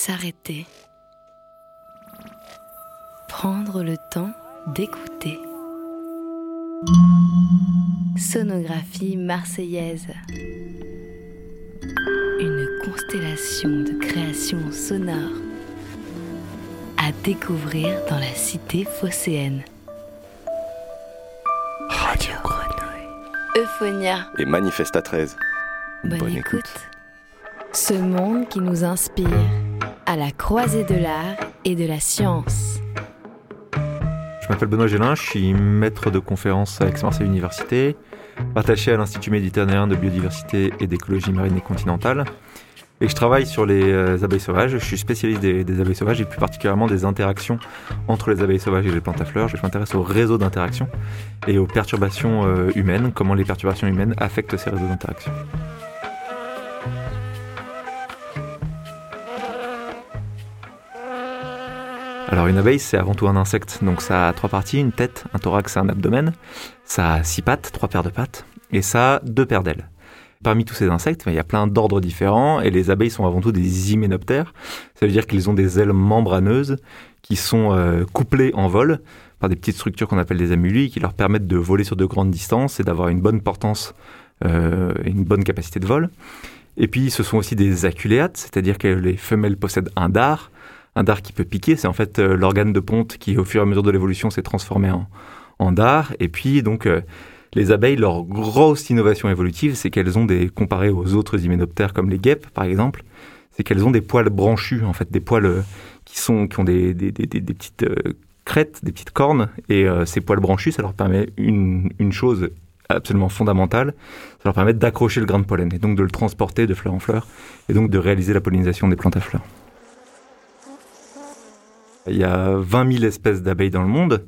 s'arrêter, prendre le temps d'écouter. Sonographie marseillaise. Une constellation de créations sonores à découvrir dans la cité phocéenne. Radio Grenouille, Euphonia et Manifesta 13. Bonne écoute. Ce monde qui nous inspire, à la croisée de l'art et de la science. Je m'appelle Benoît Gélin, je suis maître de conférence à Aix-Marseille Université, rattaché à l'Institut méditerranéen de biodiversité et d'écologie marine et continentale. Et je travaille sur les abeilles sauvages. Je suis spécialiste des abeilles sauvages et plus particulièrement des interactions entre les abeilles sauvages et les plantes à fleurs. Je m'intéresse aux réseaux d'interaction et aux perturbations humaines, comment les perturbations humaines affectent ces réseaux d'interaction. Alors une abeille, c'est avant tout un insecte, donc ça a trois parties, une tête, un thorax et un abdomen, ça a 6 pattes, 3 paires de pattes, et ça a 2 paires d'ailes. Parmi tous ces insectes, il y a plein d'ordres différents, et les abeilles sont avant tout des hyménoptères, ça veut dire qu'ils ont des ailes membraneuses qui sont couplées en vol par des petites structures qu'on appelle des amulies, qui leur permettent de voler sur de grandes distances et d'avoir une bonne portance et une bonne capacité de vol. Et puis ce sont aussi des aculéates, c'est-à-dire que les femelles possèdent un dard. Un dard qui peut piquer, c'est en fait l'organe de ponte qui, au fur et à mesure de l'évolution, s'est transformé en dard. Et puis, donc, les abeilles, leur grosse innovation évolutive, c'est qu'elles ont comparé aux autres hyménoptères comme les guêpes, par exemple, c'est qu'elles ont des poils branchus, en fait, des poils qui ont des petites crêtes, des petites cornes. Et ces poils branchus, ça leur permet une chose absolument fondamentale, ça leur permet d'accrocher le grain de pollen et donc de le transporter de fleur en fleur et donc de réaliser la pollinisation des plantes à fleurs. Il y a 20 000 espèces d'abeilles dans le monde,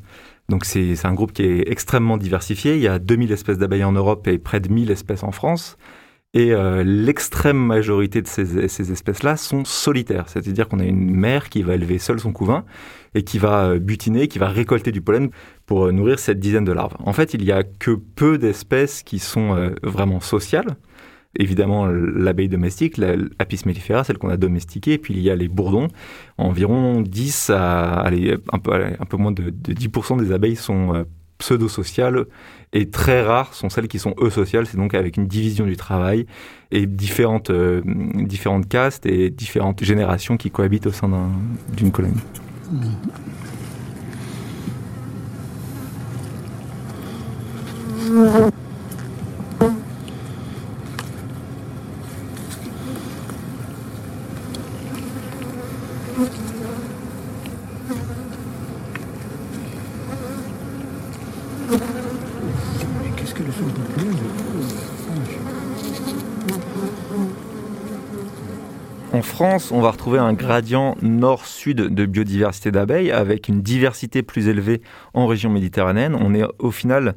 donc c'est un groupe qui est extrêmement diversifié. Il y a 2 000 espèces d'abeilles en Europe et près de 1 000 espèces en France. Et l'extrême majorité de ces espèces-là sont solitaires, c'est-à-dire qu'on a une mère qui va élever seule son couvain et qui va butiner, qui va récolter du pollen pour nourrir cette dizaine de larves. En fait, il n'y a que peu d'espèces qui sont vraiment sociales. Évidemment, l'abeille domestique, l'Apis mellifera, celle qu'on a domestiquée, et puis il y a les bourdons. Environ 10 à un peu moins de 10% des abeilles sont pseudo-sociales, et très rares sont celles qui sont eusociales, c'est donc avec une division du travail et différentes castes et différentes générations qui cohabitent au sein d'une colonie. En France, on va retrouver un gradient nord-sud de biodiversité d'abeilles avec une diversité plus élevée en région méditerranéenne. On est au final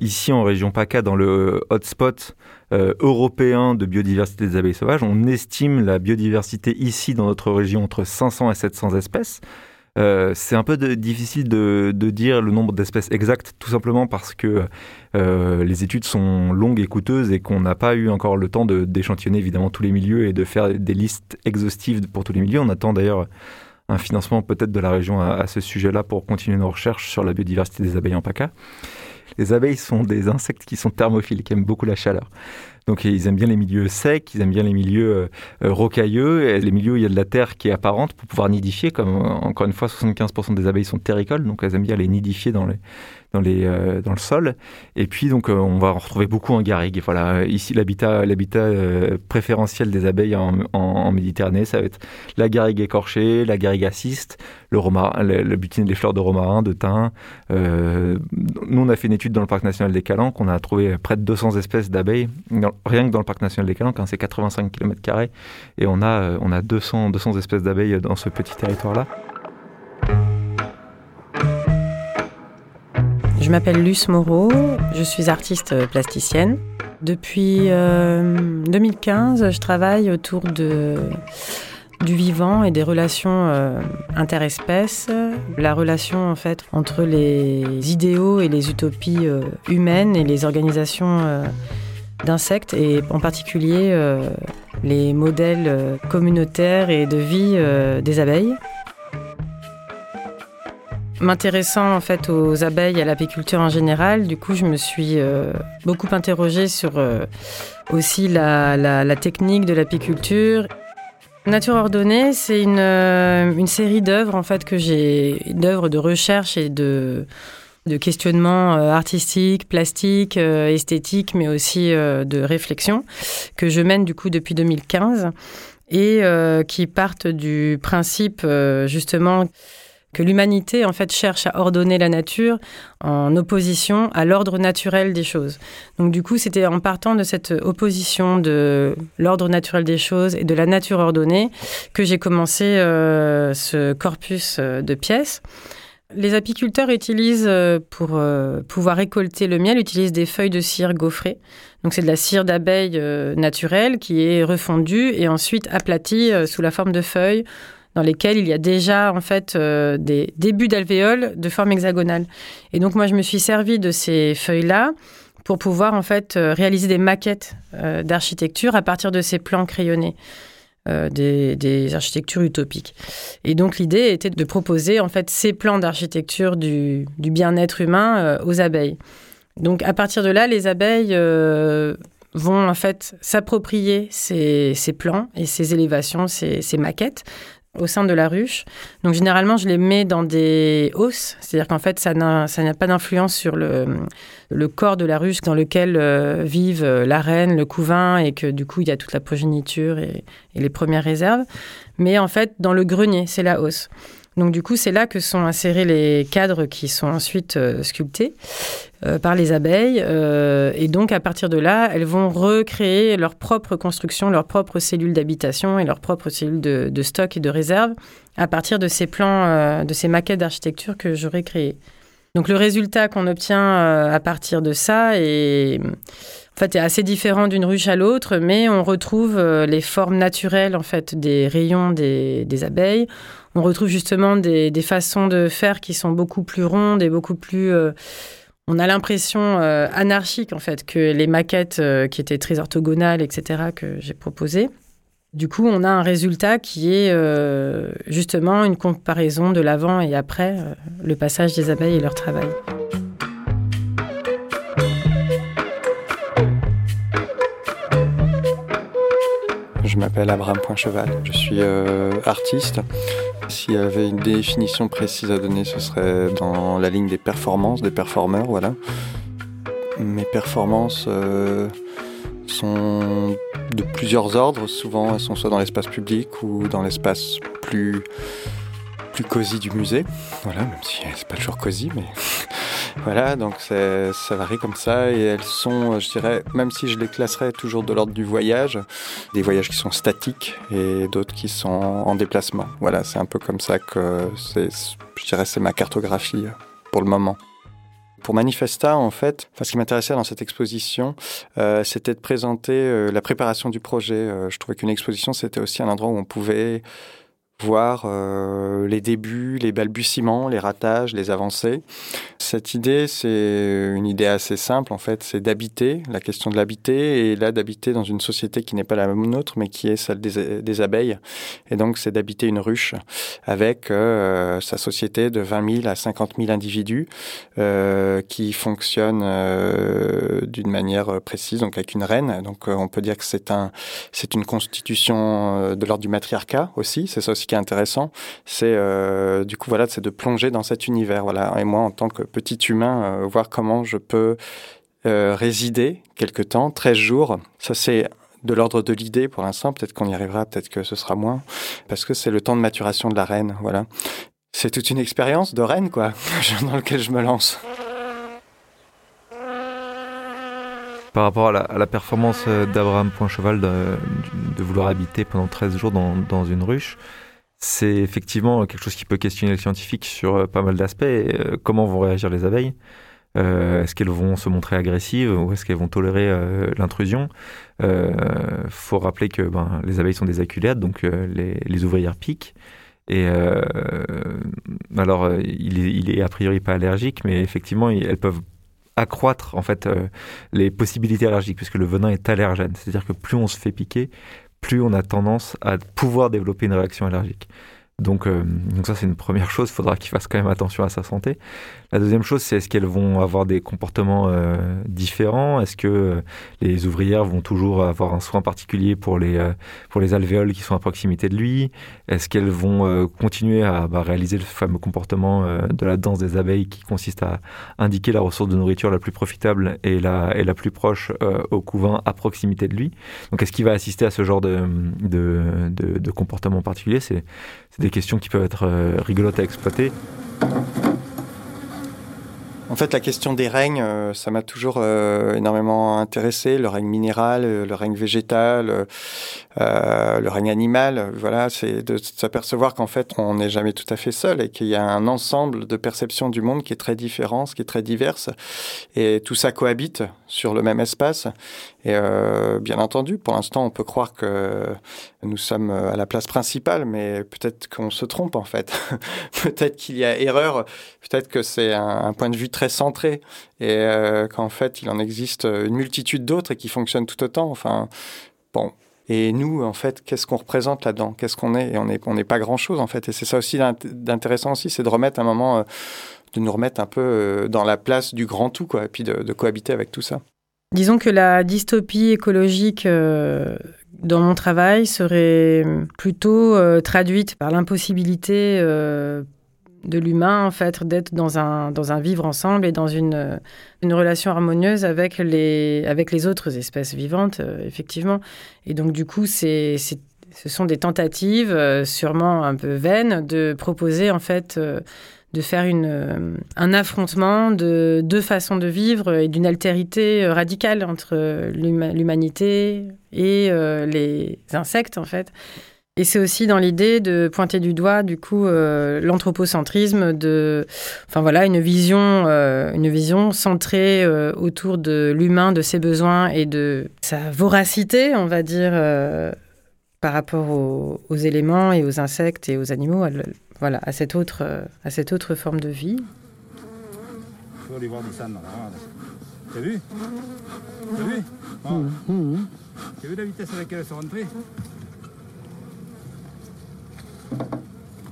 ici en région PACA dans le hotspot européen de biodiversité des abeilles sauvages. On estime la biodiversité ici dans notre région entre 500 et 700 espèces. C'est un peu difficile de dire le nombre d'espèces exactes, tout simplement parce que les études sont longues et coûteuses et qu'on n'a pas eu encore le temps d'échantillonner évidemment tous les milieux et de faire des listes exhaustives pour tous les milieux. On attend d'ailleurs un financement peut-être de la région à ce sujet-là pour continuer nos recherches sur la biodiversité des abeilles en PACA. Les abeilles sont des insectes qui sont thermophiles, qui aiment beaucoup la chaleur. Donc ils aiment bien les milieux secs, ils aiment bien les milieux rocailleux, et les milieux où il y a de la terre qui est apparente pour pouvoir nidifier. Comme encore une fois, 75% des abeilles sont terricoles, donc elles aiment bien les nidifier dans le sol. Et puis donc on va en retrouver beaucoup en garrigue. Voilà, ici l'habitat préférentiel des abeilles en Méditerranée, ça va être la garrigue écorchée, la garrigue assiste, le butiner des fleurs de romarin, de thym. Nous on a fait une étude dans le parc national des Calanques, on a trouvé près de 200 espèces d'abeilles. Rien que dans le parc national des Calanques, c'est 85 km2 et on a 200 espèces d'abeilles dans ce petit territoire-là. Je m'appelle Luce Moreau, je suis artiste plasticienne. Depuis 2015, je travaille autour du vivant et des relations interespèces, la relation en fait entre les idéaux et les utopies humaines et les organisations d'insectes et en particulier les modèles communautaires et de vie des abeilles. M'intéressant en fait aux abeilles et à l'apiculture en général, du coup je me suis beaucoup interrogée sur aussi la technique de l'apiculture. Nature ordonnée, c'est une série d'œuvres en fait d'œuvres de recherche et de questionnements artistiques, plastiques, esthétiques, mais aussi de réflexion que je mène du coup depuis 2015 et qui partent du principe justement que l'humanité en fait cherche à ordonner la nature en opposition à l'ordre naturel des choses. Donc du coup, c'était en partant de cette opposition de l'ordre naturel des choses et de la nature ordonnée que j'ai commencé ce corpus de pièces. Les apiculteurs utilisent, pour pouvoir récolter le miel, utilisent des feuilles de cire gaufrées. Donc c'est de la cire d'abeille naturelle qui est refondue et ensuite aplatie sous la forme de feuilles, dans lesquels il y a déjà en fait des débuts d'alvéoles de forme hexagonale. Et donc moi je me suis servi de ces feuilles-là pour pouvoir en fait réaliser des maquettes d'architecture à partir de ces plans crayonnés, des architectures utopiques. Et donc l'idée était de proposer en fait ces plans d'architecture du bien-être humain aux abeilles. Donc à partir de là, les abeilles vont en fait s'approprier ces plans et ces élévations, ces maquettes, au sein de la ruche. Donc généralement, je les mets dans des hausses, c'est-à-dire qu'en fait, ça n'a pas d'influence sur le corps de la ruche dans lequel vivent la reine, le couvain, et que du coup, il y a toute la progéniture et les premières réserves. Mais en fait, dans le grenier, c'est la hausse. Donc du coup, c'est là que sont insérés les cadres qui sont ensuite sculptés par les abeilles. Et donc, à partir de là, elles vont recréer leur propre construction, leur propre cellule d'habitation et leur propre cellule de stock et de réserve à partir de ces plans, de ces maquettes d'architecture que j'aurais créées. Donc le résultat qu'on obtient à partir de ça est assez différent d'une ruche à l'autre, mais on retrouve les formes naturelles en fait, des rayons des abeilles. On retrouve justement des façons de faire qui sont beaucoup plus rondes et beaucoup plus... on a l'impression anarchique en fait, que les maquettes qui étaient très orthogonales, etc., que j'ai proposées. Du coup, on a un résultat qui est justement une comparaison de l'avant et après le passage des abeilles et leur travail. Je m'appelle Abraham Poincheval, je suis artiste. S'il y avait une définition précise à donner, ce serait dans la ligne des performances, des performeurs, voilà. Mes performances sont de plusieurs ordres, souvent elles sont soit dans l'espace public ou dans l'espace plus cosy du musée, voilà, même si c'est pas toujours cosy, mais... Voilà, donc ça varie comme ça et elles sont, je dirais, même si je les classerais toujours de l'ordre du voyage, des voyages qui sont statiques et d'autres qui sont en déplacement. Voilà, c'est un peu comme ça que c'est ma cartographie pour le moment. Pour Manifesta, en fait, ce qui m'intéressait dans cette exposition, c'était de présenter la préparation du projet. Je trouvais qu'une exposition, c'était aussi un endroit où on pouvait voir les débuts, les balbutiements, les ratages, les avancées. Cette idée, c'est une idée assez simple, en fait, c'est d'habiter, la question de l'habiter, et là, d'habiter dans une société qui n'est pas la nôtre, mais qui est celle des abeilles. Et donc, c'est d'habiter une ruche avec sa société de 20 000 à 50 000 individus qui fonctionnent d'une manière précise, donc avec une reine. Donc, on peut dire que c'est une constitution de l'ordre du matriarcat aussi, c'est ça aussi qui est intéressant, c'est de plonger dans cet univers, voilà. Et moi, en tant que petit humain, voir comment je peux résider quelque temps, 13 jours, ça c'est de l'ordre de l'idée pour l'instant, peut-être qu'on y arrivera, peut-être que ce sera moins, parce que c'est le temps de maturation de la reine, voilà. C'est toute une expérience de reine, quoi, dans laquelle je me lance. Par rapport à la performance d'Abraham Poincheval de vouloir habiter pendant 13 jours dans une ruche, c'est effectivement quelque chose qui peut questionner les scientifiques sur pas mal d'aspects. Comment vont réagir les abeilles ? Est-ce qu'elles vont se montrer agressives ou est-ce qu'elles vont tolérer l'intrusion ? Faut rappeler que les abeilles sont des aculéates, donc les ouvrières piquent. Et alors, il est a priori pas allergique, mais effectivement, elles peuvent accroître en fait les possibilités allergiques, puisque le venin est allergène. C'est-à-dire que plus on se fait piquer, plus on a tendance à pouvoir développer une réaction allergique. Donc ça, c'est une première chose. Il faudra qu'ils fassent quand même attention à sa santé. La deuxième chose, c'est est-ce qu'elles vont avoir des comportements différents ? Est-ce que les ouvrières vont toujours avoir un soin particulier pour les alvéoles qui sont à proximité de lui ? Est-ce qu'elles vont continuer à réaliser le fameux comportement de la danse des abeilles qui consiste à indiquer la ressource de nourriture la plus profitable et la plus proche au couvain à proximité de lui ? Donc est-ce qu'il va assister à ce genre de comportement particulier ? C'est des questions qui peuvent être rigolotes à exploiter. En fait, la question des règnes, ça m'a toujours énormément intéressé. Le règne minéral, le règne végétal, le règne animal. Voilà, c'est de s'apercevoir qu'en fait, on n'est jamais tout à fait seul et qu'il y a un ensemble de perceptions du monde qui est très différent, qui est très diverse. Et tout ça cohabite sur le même espace. Et bien entendu, pour l'instant, on peut croire que nous sommes à la place principale, mais peut-être qu'on se trompe, en fait. Peut-être qu'il y a erreur. Peut-être que c'est un point de vue très centré et qu'en fait il en existe une multitude d'autres et qui fonctionnent tout autant. Enfin bon, et nous en fait, qu'est-ce qu'on représente là-dedans, qu'est-ce qu'on est? Et on n'est pas grand-chose en fait, et c'est ça aussi d'intéressant aussi, c'est de remettre un moment, de nous remettre un peu dans la place du grand tout quoi, et puis de cohabiter avec tout ça. Disons que la dystopie écologique dans mon travail serait plutôt traduite par l'impossibilité de l'humain, en fait, d'être dans un vivre ensemble et dans une relation harmonieuse avec les autres espèces vivantes, effectivement. Et donc, du coup, ce sont des tentatives, sûrement un peu vaines, de proposer, en fait, de faire un affrontement de deux façons de vivre et d'une altérité radicale entre l'humanité et les insectes, en fait. Et c'est aussi dans l'idée de pointer du doigt, du coup, l'anthropocentrisme, une vision centrée autour de l'humain, de ses besoins et de sa voracité, on va dire, par rapport aux éléments et aux insectes et aux animaux, à cette autre forme de vie. Il faut aller voir des sannes dans la rade. T'as vu T'as vu la vitesse à laquelle elles sont rentrées?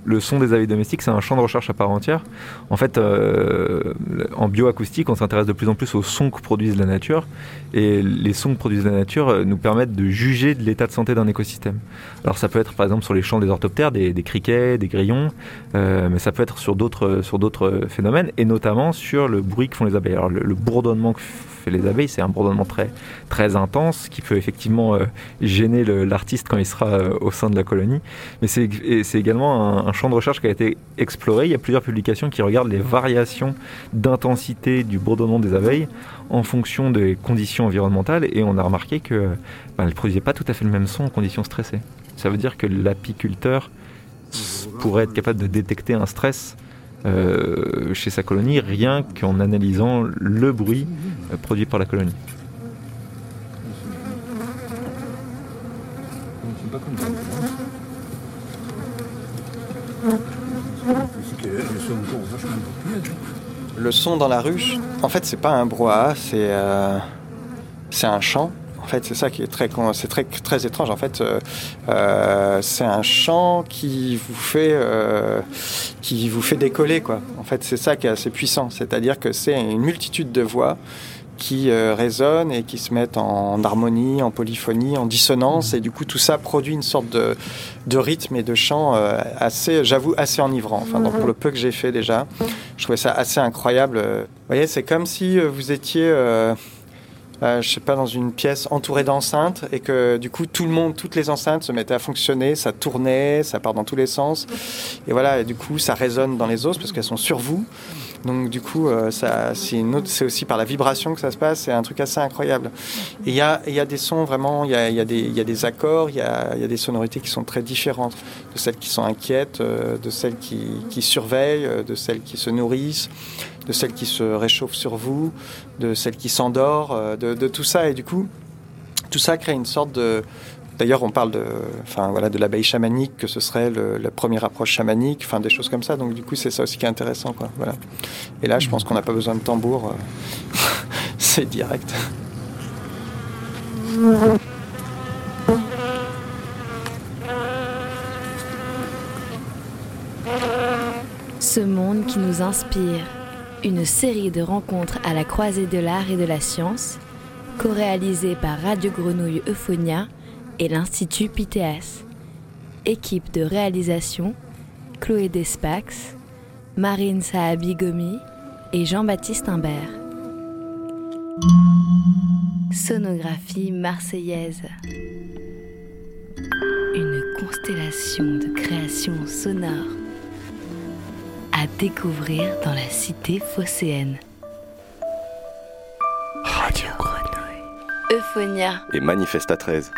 Le son des abeilles domestiques, c'est un champ de recherche à part entière. En fait, en bioacoustique, on s'intéresse de plus en plus aux sons que produisent la nature. Et les sons que produisent la nature nous permettent de juger de l'état de santé d'un écosystème. Alors ça peut être par exemple sur les champs des orthoptères, des criquets, des grillons, mais ça peut être sur d'autres phénomènes, et notamment sur le bruit que font les abeilles. Alors le bourdonnement que fait les abeilles, c'est un bourdonnement très, très intense qui peut effectivement gêner l'artiste quand il sera au sein de la colonie. Mais c'est également un champ de recherche qui a été exploré. Il y a plusieurs publications qui regardent les variations d'intensité du bourdonnement des abeilles en fonction des conditions environnementales, et on a remarqué qu'elles ne produisaient pas tout à fait le même son en conditions stressées. Ça veut dire que l'apiculteur pourrait être capable de détecter un stress chez sa colonie rien qu'en analysant le bruit produit par la colonie. Le son dans la ruche, en fait, c'est pas un brouhaha, c'est un chant. En fait, c'est ça qui est très étrange. En fait, c'est un chant qui vous fait décoller, quoi. En fait, c'est ça qui est assez puissant. C'est-à-dire que c'est une multitude de voix qui résonnent et qui se mettent en harmonie, en polyphonie, en dissonance, et du coup tout ça produit une sorte de rythme et de chant assez enivrant. Enfin, donc pour le peu que j'ai fait déjà, je trouvais ça assez incroyable. Vous voyez, c'est comme si vous étiez je sais pas, dans une pièce entourée d'enceintes, et que du coup tout le monde, toutes les enceintes se mettaient à fonctionner, ça tournait, ça part dans tous les sens, et voilà, et du coup ça résonne dans les os parce qu'elles sont sur vous. Donc du coup, c'est aussi par la vibration que ça se passe, c'est un truc assez incroyable. Et il y a des sons vraiment, il y a des accords, il y a des sonorités qui sont très différentes, de celles qui sont inquiètes, de celles qui surveillent, de celles qui se nourrissent, de celles qui se réchauffent sur vous, de celles qui s'endorment, de tout ça. Et du coup, tout ça crée une sorte de D'ailleurs, on parle de l'abeille chamanique, que ce serait la première approche chamanique, enfin des choses comme ça. Donc du coup, c'est ça aussi qui est intéressant, quoi. Voilà. Et là, je pense qu'on n'a pas besoin de tambour. C'est direct. Ce monde qui nous inspire, une série de rencontres à la croisée de l'art et de la science, co-réalisée par Radio Grenouille Euphonia et l'Institut Pythéas. Équipe de réalisation, Chloé Despax, Marine Sahabi Gomi et Jean-Baptiste Imbert. Sonographie marseillaise. Une constellation de créations sonores à découvrir dans la cité phocéenne. Radio Grenouille, Euphonia et Manifesta 13.